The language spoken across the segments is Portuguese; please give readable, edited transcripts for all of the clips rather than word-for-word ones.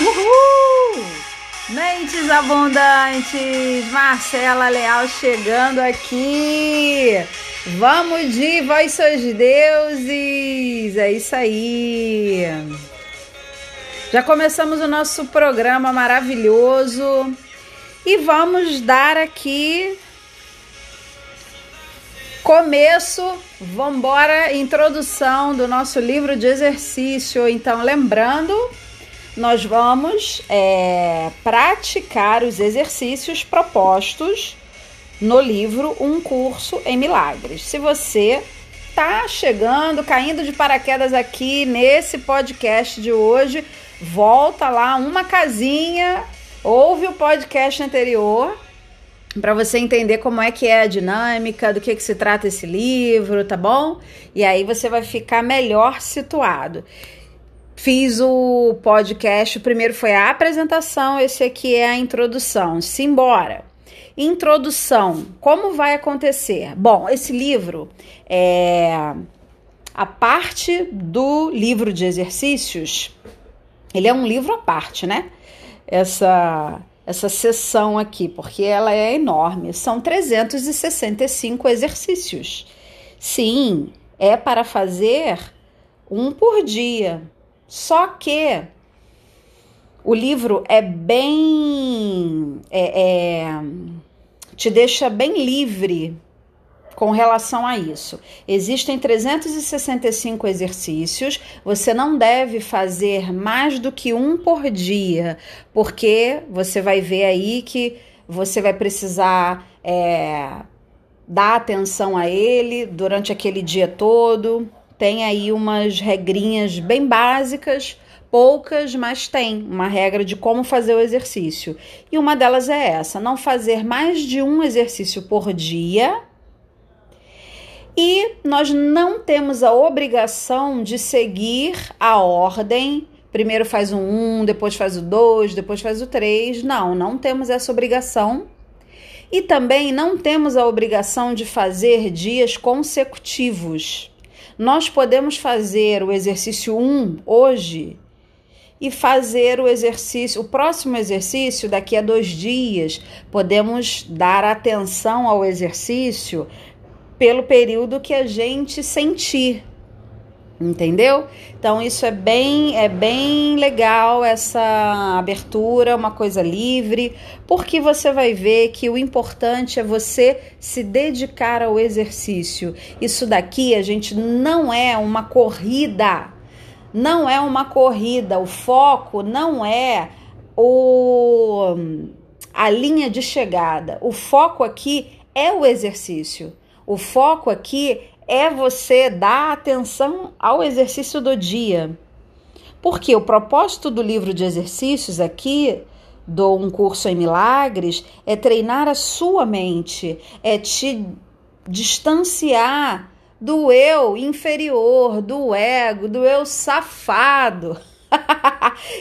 Uhul! Mentes abundantes! Marcela Leal chegando aqui! Vamos de Vós Sois Deuses! É isso aí! Já começamos o nosso programa maravilhoso e vamos dar aqui começo, vambora, introdução do nosso livro de exercício. Então, lembrando, nós vamos praticar os exercícios propostos no livro Um Curso em Milagres. Se você está chegando, caindo de paraquedas aqui nesse podcast de hoje, volta lá uma casinha, ouve o podcast anterior para você entender como é que é a dinâmica, do que se trata esse livro, tá bom? E aí você vai ficar melhor situado. Fiz o podcast, o primeiro foi a apresentação, esse aqui é a introdução. Simbora! Introdução, como vai acontecer? Bom, esse livro, a parte do livro de exercícios, ele é um livro à parte, né? Essa sessão aqui, porque ela é enorme, são 365 exercícios. Sim, é para fazer um por dia. Só que o livro é bem... te deixa bem livre com relação a isso. Existem 365 exercícios. Você não deve fazer mais do que um por dia, porque você vai ver aí que você vai precisar dar atenção a ele durante aquele dia todo. Tem aí umas regrinhas bem básicas, poucas, mas tem uma regra de como fazer o exercício. E uma delas é essa, não fazer mais de um exercício por dia. E nós não temos a obrigação de seguir a ordem. Primeiro faz o 1, depois faz o 2, depois faz o 3. Não temos essa obrigação. E também não temos a obrigação de fazer dias consecutivos. Nós podemos fazer o exercício 1 hoje e fazer o próximo exercício daqui a 2 dias. Podemos dar atenção ao exercício pelo período que a gente sentir, entendeu? Então isso é bem legal, essa abertura, uma coisa livre, porque você vai ver que o importante é você se dedicar ao exercício. Isso daqui, a gente, não é uma corrida, o foco não é a linha de chegada, o foco aqui é o exercício. O foco aqui é você dar atenção ao exercício do dia. Porque o propósito do livro de exercícios aqui, do Um Curso em Milagres, é treinar a sua mente, é te distanciar do eu inferior, do ego, do eu safado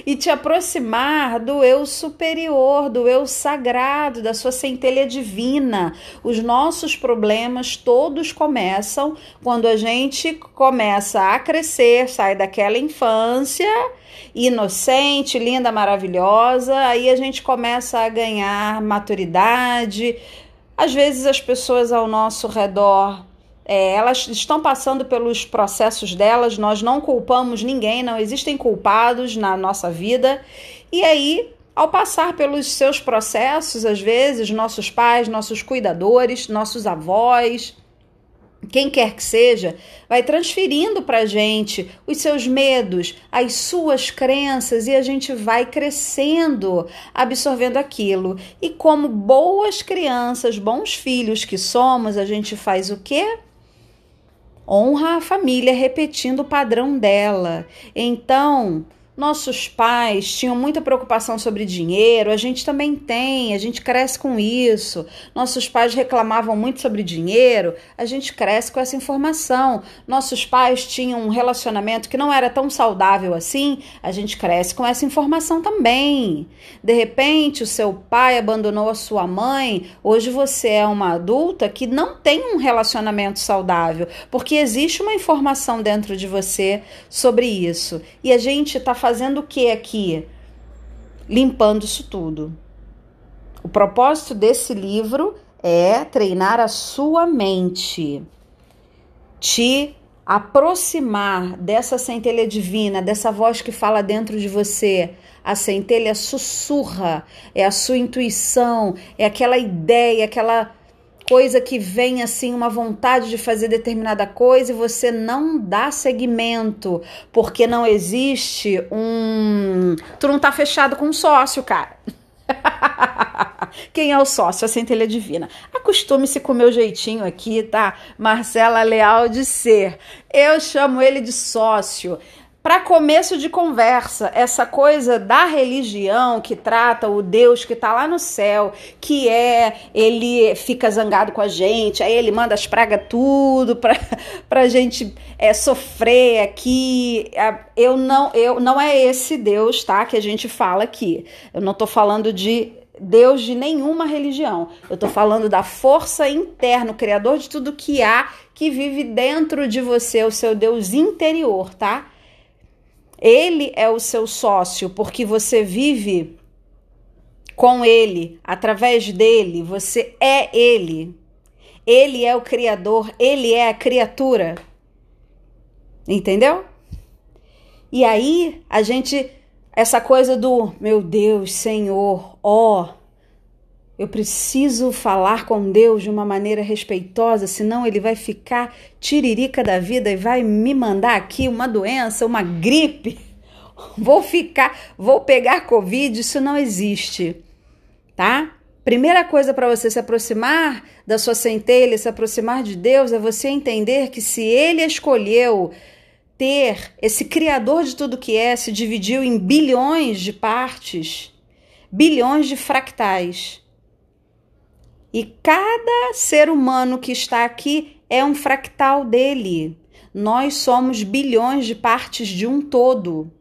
e te aproximar do eu superior, do eu sagrado, da sua centelha divina. Os nossos problemas todos começam quando a gente começa a crescer, sai daquela infância inocente, linda, maravilhosa, aí a gente começa a ganhar maturidade. Às vezes as pessoas ao nosso redor, elas estão passando pelos processos delas, nós não culpamos ninguém, não existem culpados na nossa vida. E aí, ao passar pelos seus processos, às vezes, nossos pais, nossos cuidadores, nossos avós, quem quer que seja, vai transferindo para a gente os seus medos, as suas crenças, e a gente vai crescendo, absorvendo aquilo. E como boas crianças, bons filhos que somos, a gente faz o quê? Honra a família repetindo o padrão dela. Então, nossos pais tinham muita preocupação sobre dinheiro, a gente também tem, a gente cresce com isso. Nossos pais reclamavam muito sobre dinheiro, a gente cresce com essa informação. Nossos pais tinham um relacionamento que não era tão saudável assim, a gente cresce com essa informação também. De repente, o seu pai abandonou a sua mãe, hoje você é uma adulta que não tem um relacionamento saudável, porque existe uma informação dentro de você sobre isso. E a gente está fazendo o que aqui? Limpando isso tudo. O propósito desse livro é treinar a sua mente, te aproximar dessa centelha divina, dessa voz que fala dentro de você. A centelha sussurra, é a sua intuição, é aquela ideia, aquela coisa que vem assim, uma vontade de fazer determinada coisa e você não dá seguimento, porque não existe tu não tá fechado com um sócio, cara. Quem é o sócio? A centelha divina. Acostume-se com o meu jeitinho aqui, tá? Marcela Leal de ser. Eu chamo ele de sócio. Para começo de conversa, essa coisa da religião que trata o Deus que está lá no céu, que ele fica zangado com a gente, aí ele manda as pragas tudo para a gente sofrer aqui. Não é esse Deus, tá, que a gente fala aqui. Eu não estou falando de Deus de nenhuma religião. Eu estou falando da força interna, o Criador de tudo que há, que vive dentro de você, o seu Deus interior, tá? Ele é o seu sócio, porque você vive com ele, através dele, você é ele. Ele é o criador, ele é a criatura. Entendeu? E aí, a gente, essa coisa do, meu Deus, Senhor, eu preciso falar com Deus de uma maneira respeitosa, senão ele vai ficar tiririca da vida e vai me mandar aqui uma doença, uma gripe. Vou pegar Covid, isso não existe, tá? Primeira coisa para você se aproximar da sua centelha, se aproximar de Deus, é você entender que se ele escolheu ter esse criador de tudo que é, se dividiu em bilhões de partes, bilhões de fractais. E cada ser humano que está aqui é um fractal dele. Nós somos bilhões de partes de um todo.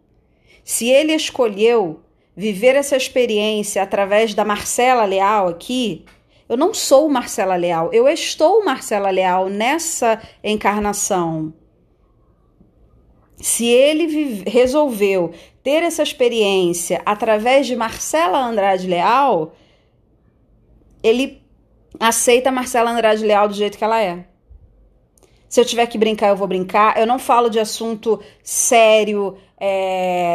Se ele escolheu viver essa experiência através da Marcela Leal aqui, eu não sou Marcela Leal, eu estou Marcela Leal nessa encarnação. Se ele resolveu ter essa experiência através de Marcela Andrade Leal, ele aceita a Marcela Andrade Leal do jeito que ela é. Se eu tiver que brincar, eu vou brincar. Eu não falo de assunto sério,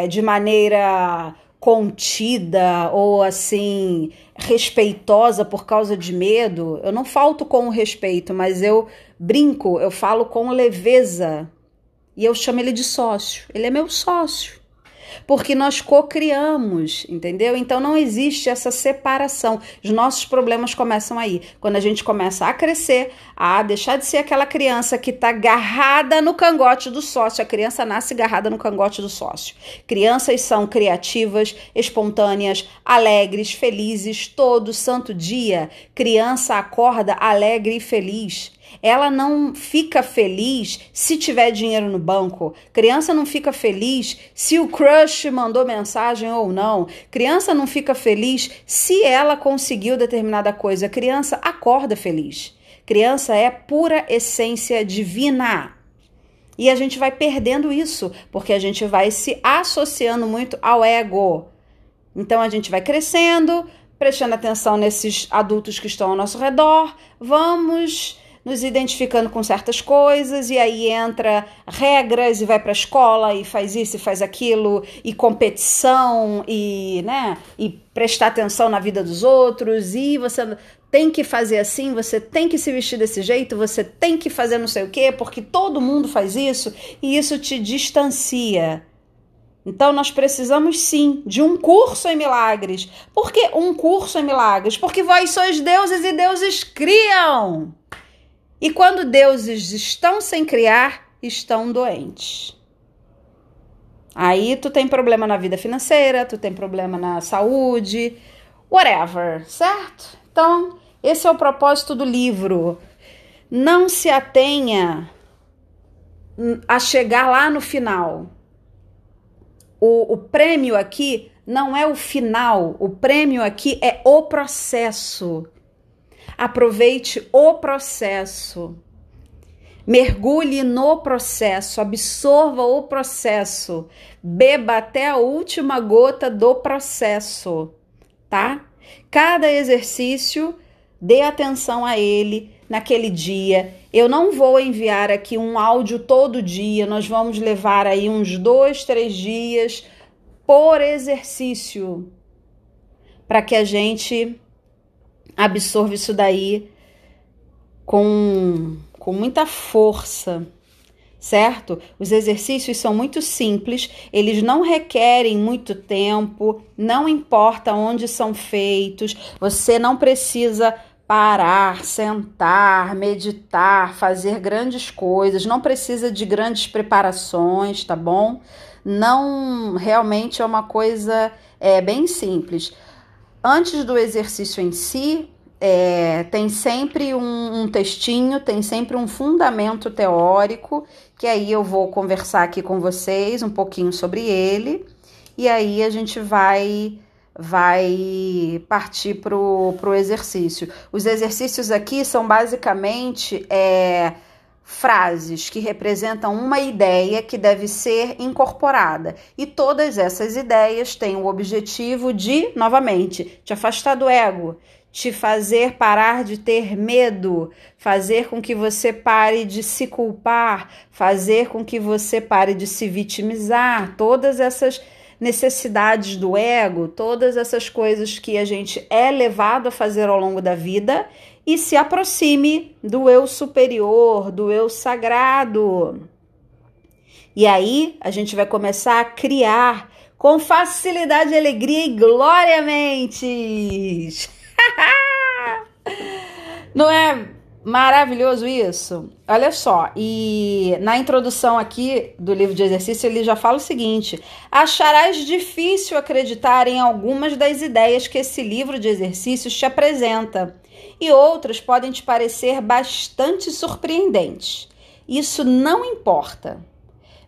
de maneira contida ou assim, respeitosa por causa de medo. Eu não falto com respeito, mas eu brinco, eu falo com leveza. E eu chamo ele de sócio. Ele é meu sócio. Porque nós co-criamos, entendeu? Então não existe essa separação. Os nossos problemas começam aí. Quando a gente começa a crescer, a deixar de ser aquela criança que está agarrada no cangote do sócio. A criança nasce agarrada no cangote do sócio. Crianças são criativas, espontâneas, alegres, felizes, todo santo dia. Criança acorda alegre e feliz. Ela não fica feliz se tiver dinheiro no banco. Criança não fica feliz se o crush mandou mensagem ou não. Criança não fica feliz se ela conseguiu determinada coisa. Criança acorda feliz. Criança é pura essência divina. E a gente vai perdendo isso, porque a gente vai se associando muito ao ego. Então a gente vai crescendo, prestando atenção nesses adultos que estão ao nosso redor. Vamos nos identificando com certas coisas, e aí entra regras e vai para a escola e faz isso e faz aquilo, e competição e, né, e prestar atenção na vida dos outros, e você tem que fazer assim, você tem que se vestir desse jeito, você tem que fazer não sei o quê, porque todo mundo faz isso, e isso te distancia. Então, nós precisamos, sim, de um curso em milagres. Por que um curso em milagres? Porque vós sois deuses e deuses criam. E quando deuses estão sem criar, estão doentes. Aí tu tem problema na vida financeira, tu tem problema na saúde, whatever, certo? Então, esse é o propósito do livro. Não se atenha a chegar lá no final. O prêmio aqui não é o final, o prêmio aqui é o processo. Aproveite o processo, mergulhe no processo, absorva o processo, beba até a última gota do processo, tá? Cada exercício, dê atenção a ele naquele dia. Eu não vou enviar aqui um áudio todo dia, nós vamos levar aí uns 2, 3 dias por exercício, para que a gente absorva isso daí com muita força, certo? Os exercícios são muito simples, eles não requerem muito tempo, não importa onde são feitos, você não precisa parar, sentar, meditar, fazer grandes coisas, não precisa de grandes preparações, tá bom? Não, realmente é uma coisa bem simples. Antes do exercício em si, tem sempre um textinho, tem sempre um fundamento teórico, que aí eu vou conversar aqui com vocês um pouquinho sobre ele, e aí a gente vai partir para o exercício. Os exercícios aqui são basicamente frases que representam uma ideia que deve ser incorporada. E todas essas ideias têm o objetivo de, novamente, te afastar do ego, te fazer parar de ter medo, fazer com que você pare de se culpar, fazer com que você pare de se vitimizar, todas essas necessidades do ego, todas essas coisas que a gente é levado a fazer ao longo da vida, e se aproxime do eu superior, do eu sagrado. E aí a gente vai começar a criar com facilidade, alegria e gloriamente. Não é maravilhoso isso? Olha só, e na introdução aqui do livro de exercício ele já fala o seguinte: acharás difícil acreditar em algumas das ideias que esse livro de exercícios te apresenta, e outras podem te parecer bastante surpreendentes. Isso não importa.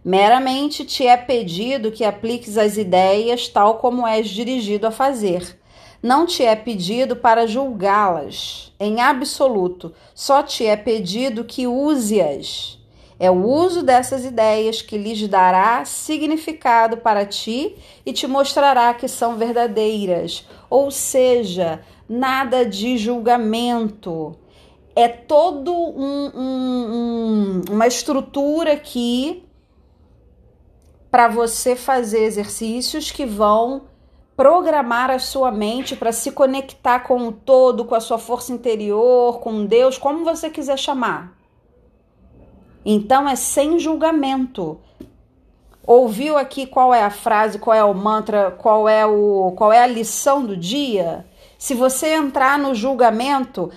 Meramente te é pedido que apliques as ideias tal como és dirigido a fazer. Não te é pedido para julgá-las, em absoluto, só te é pedido que use-as. É o uso dessas ideias que lhes dará significado para ti e te mostrará que são verdadeiras, ou seja, nada de julgamento. É todo uma estrutura aqui para você fazer exercícios que vão programar a sua mente para se conectar com o todo, com a sua força interior, com Deus, como você quiser chamar. Então é sem julgamento. Ouviu aqui qual é a frase, qual é o mantra, qual é a lição do dia? Se você entrar no julgamento,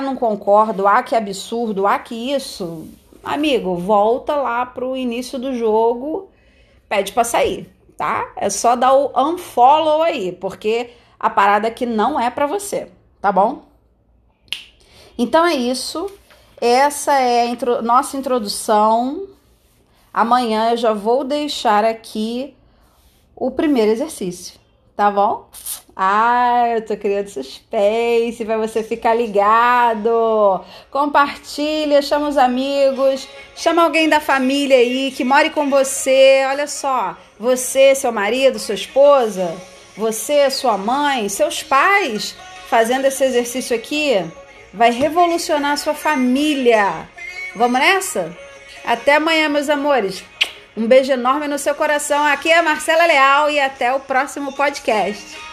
não concordo, que absurdo, que isso, amigo, volta lá pro início do jogo, pede para sair. Tá? É só dar o unfollow aí, porque a parada aqui não é pra você, tá bom? Então é isso, essa é a nossa introdução. Amanhã eu já vou deixar aqui o primeiro exercício, tá bom? Eu tô criando suspense pra você ficar ligado. Compartilha, chama os amigos, chama alguém da família aí que more com você. Olha só, você, seu marido, sua esposa, você, sua mãe, seus pais fazendo esse exercício aqui, vai revolucionar a sua família. Vamos nessa? Até amanhã, meus amores. Um beijo enorme no seu coração. Aqui é a Marcela Leal e até o próximo podcast.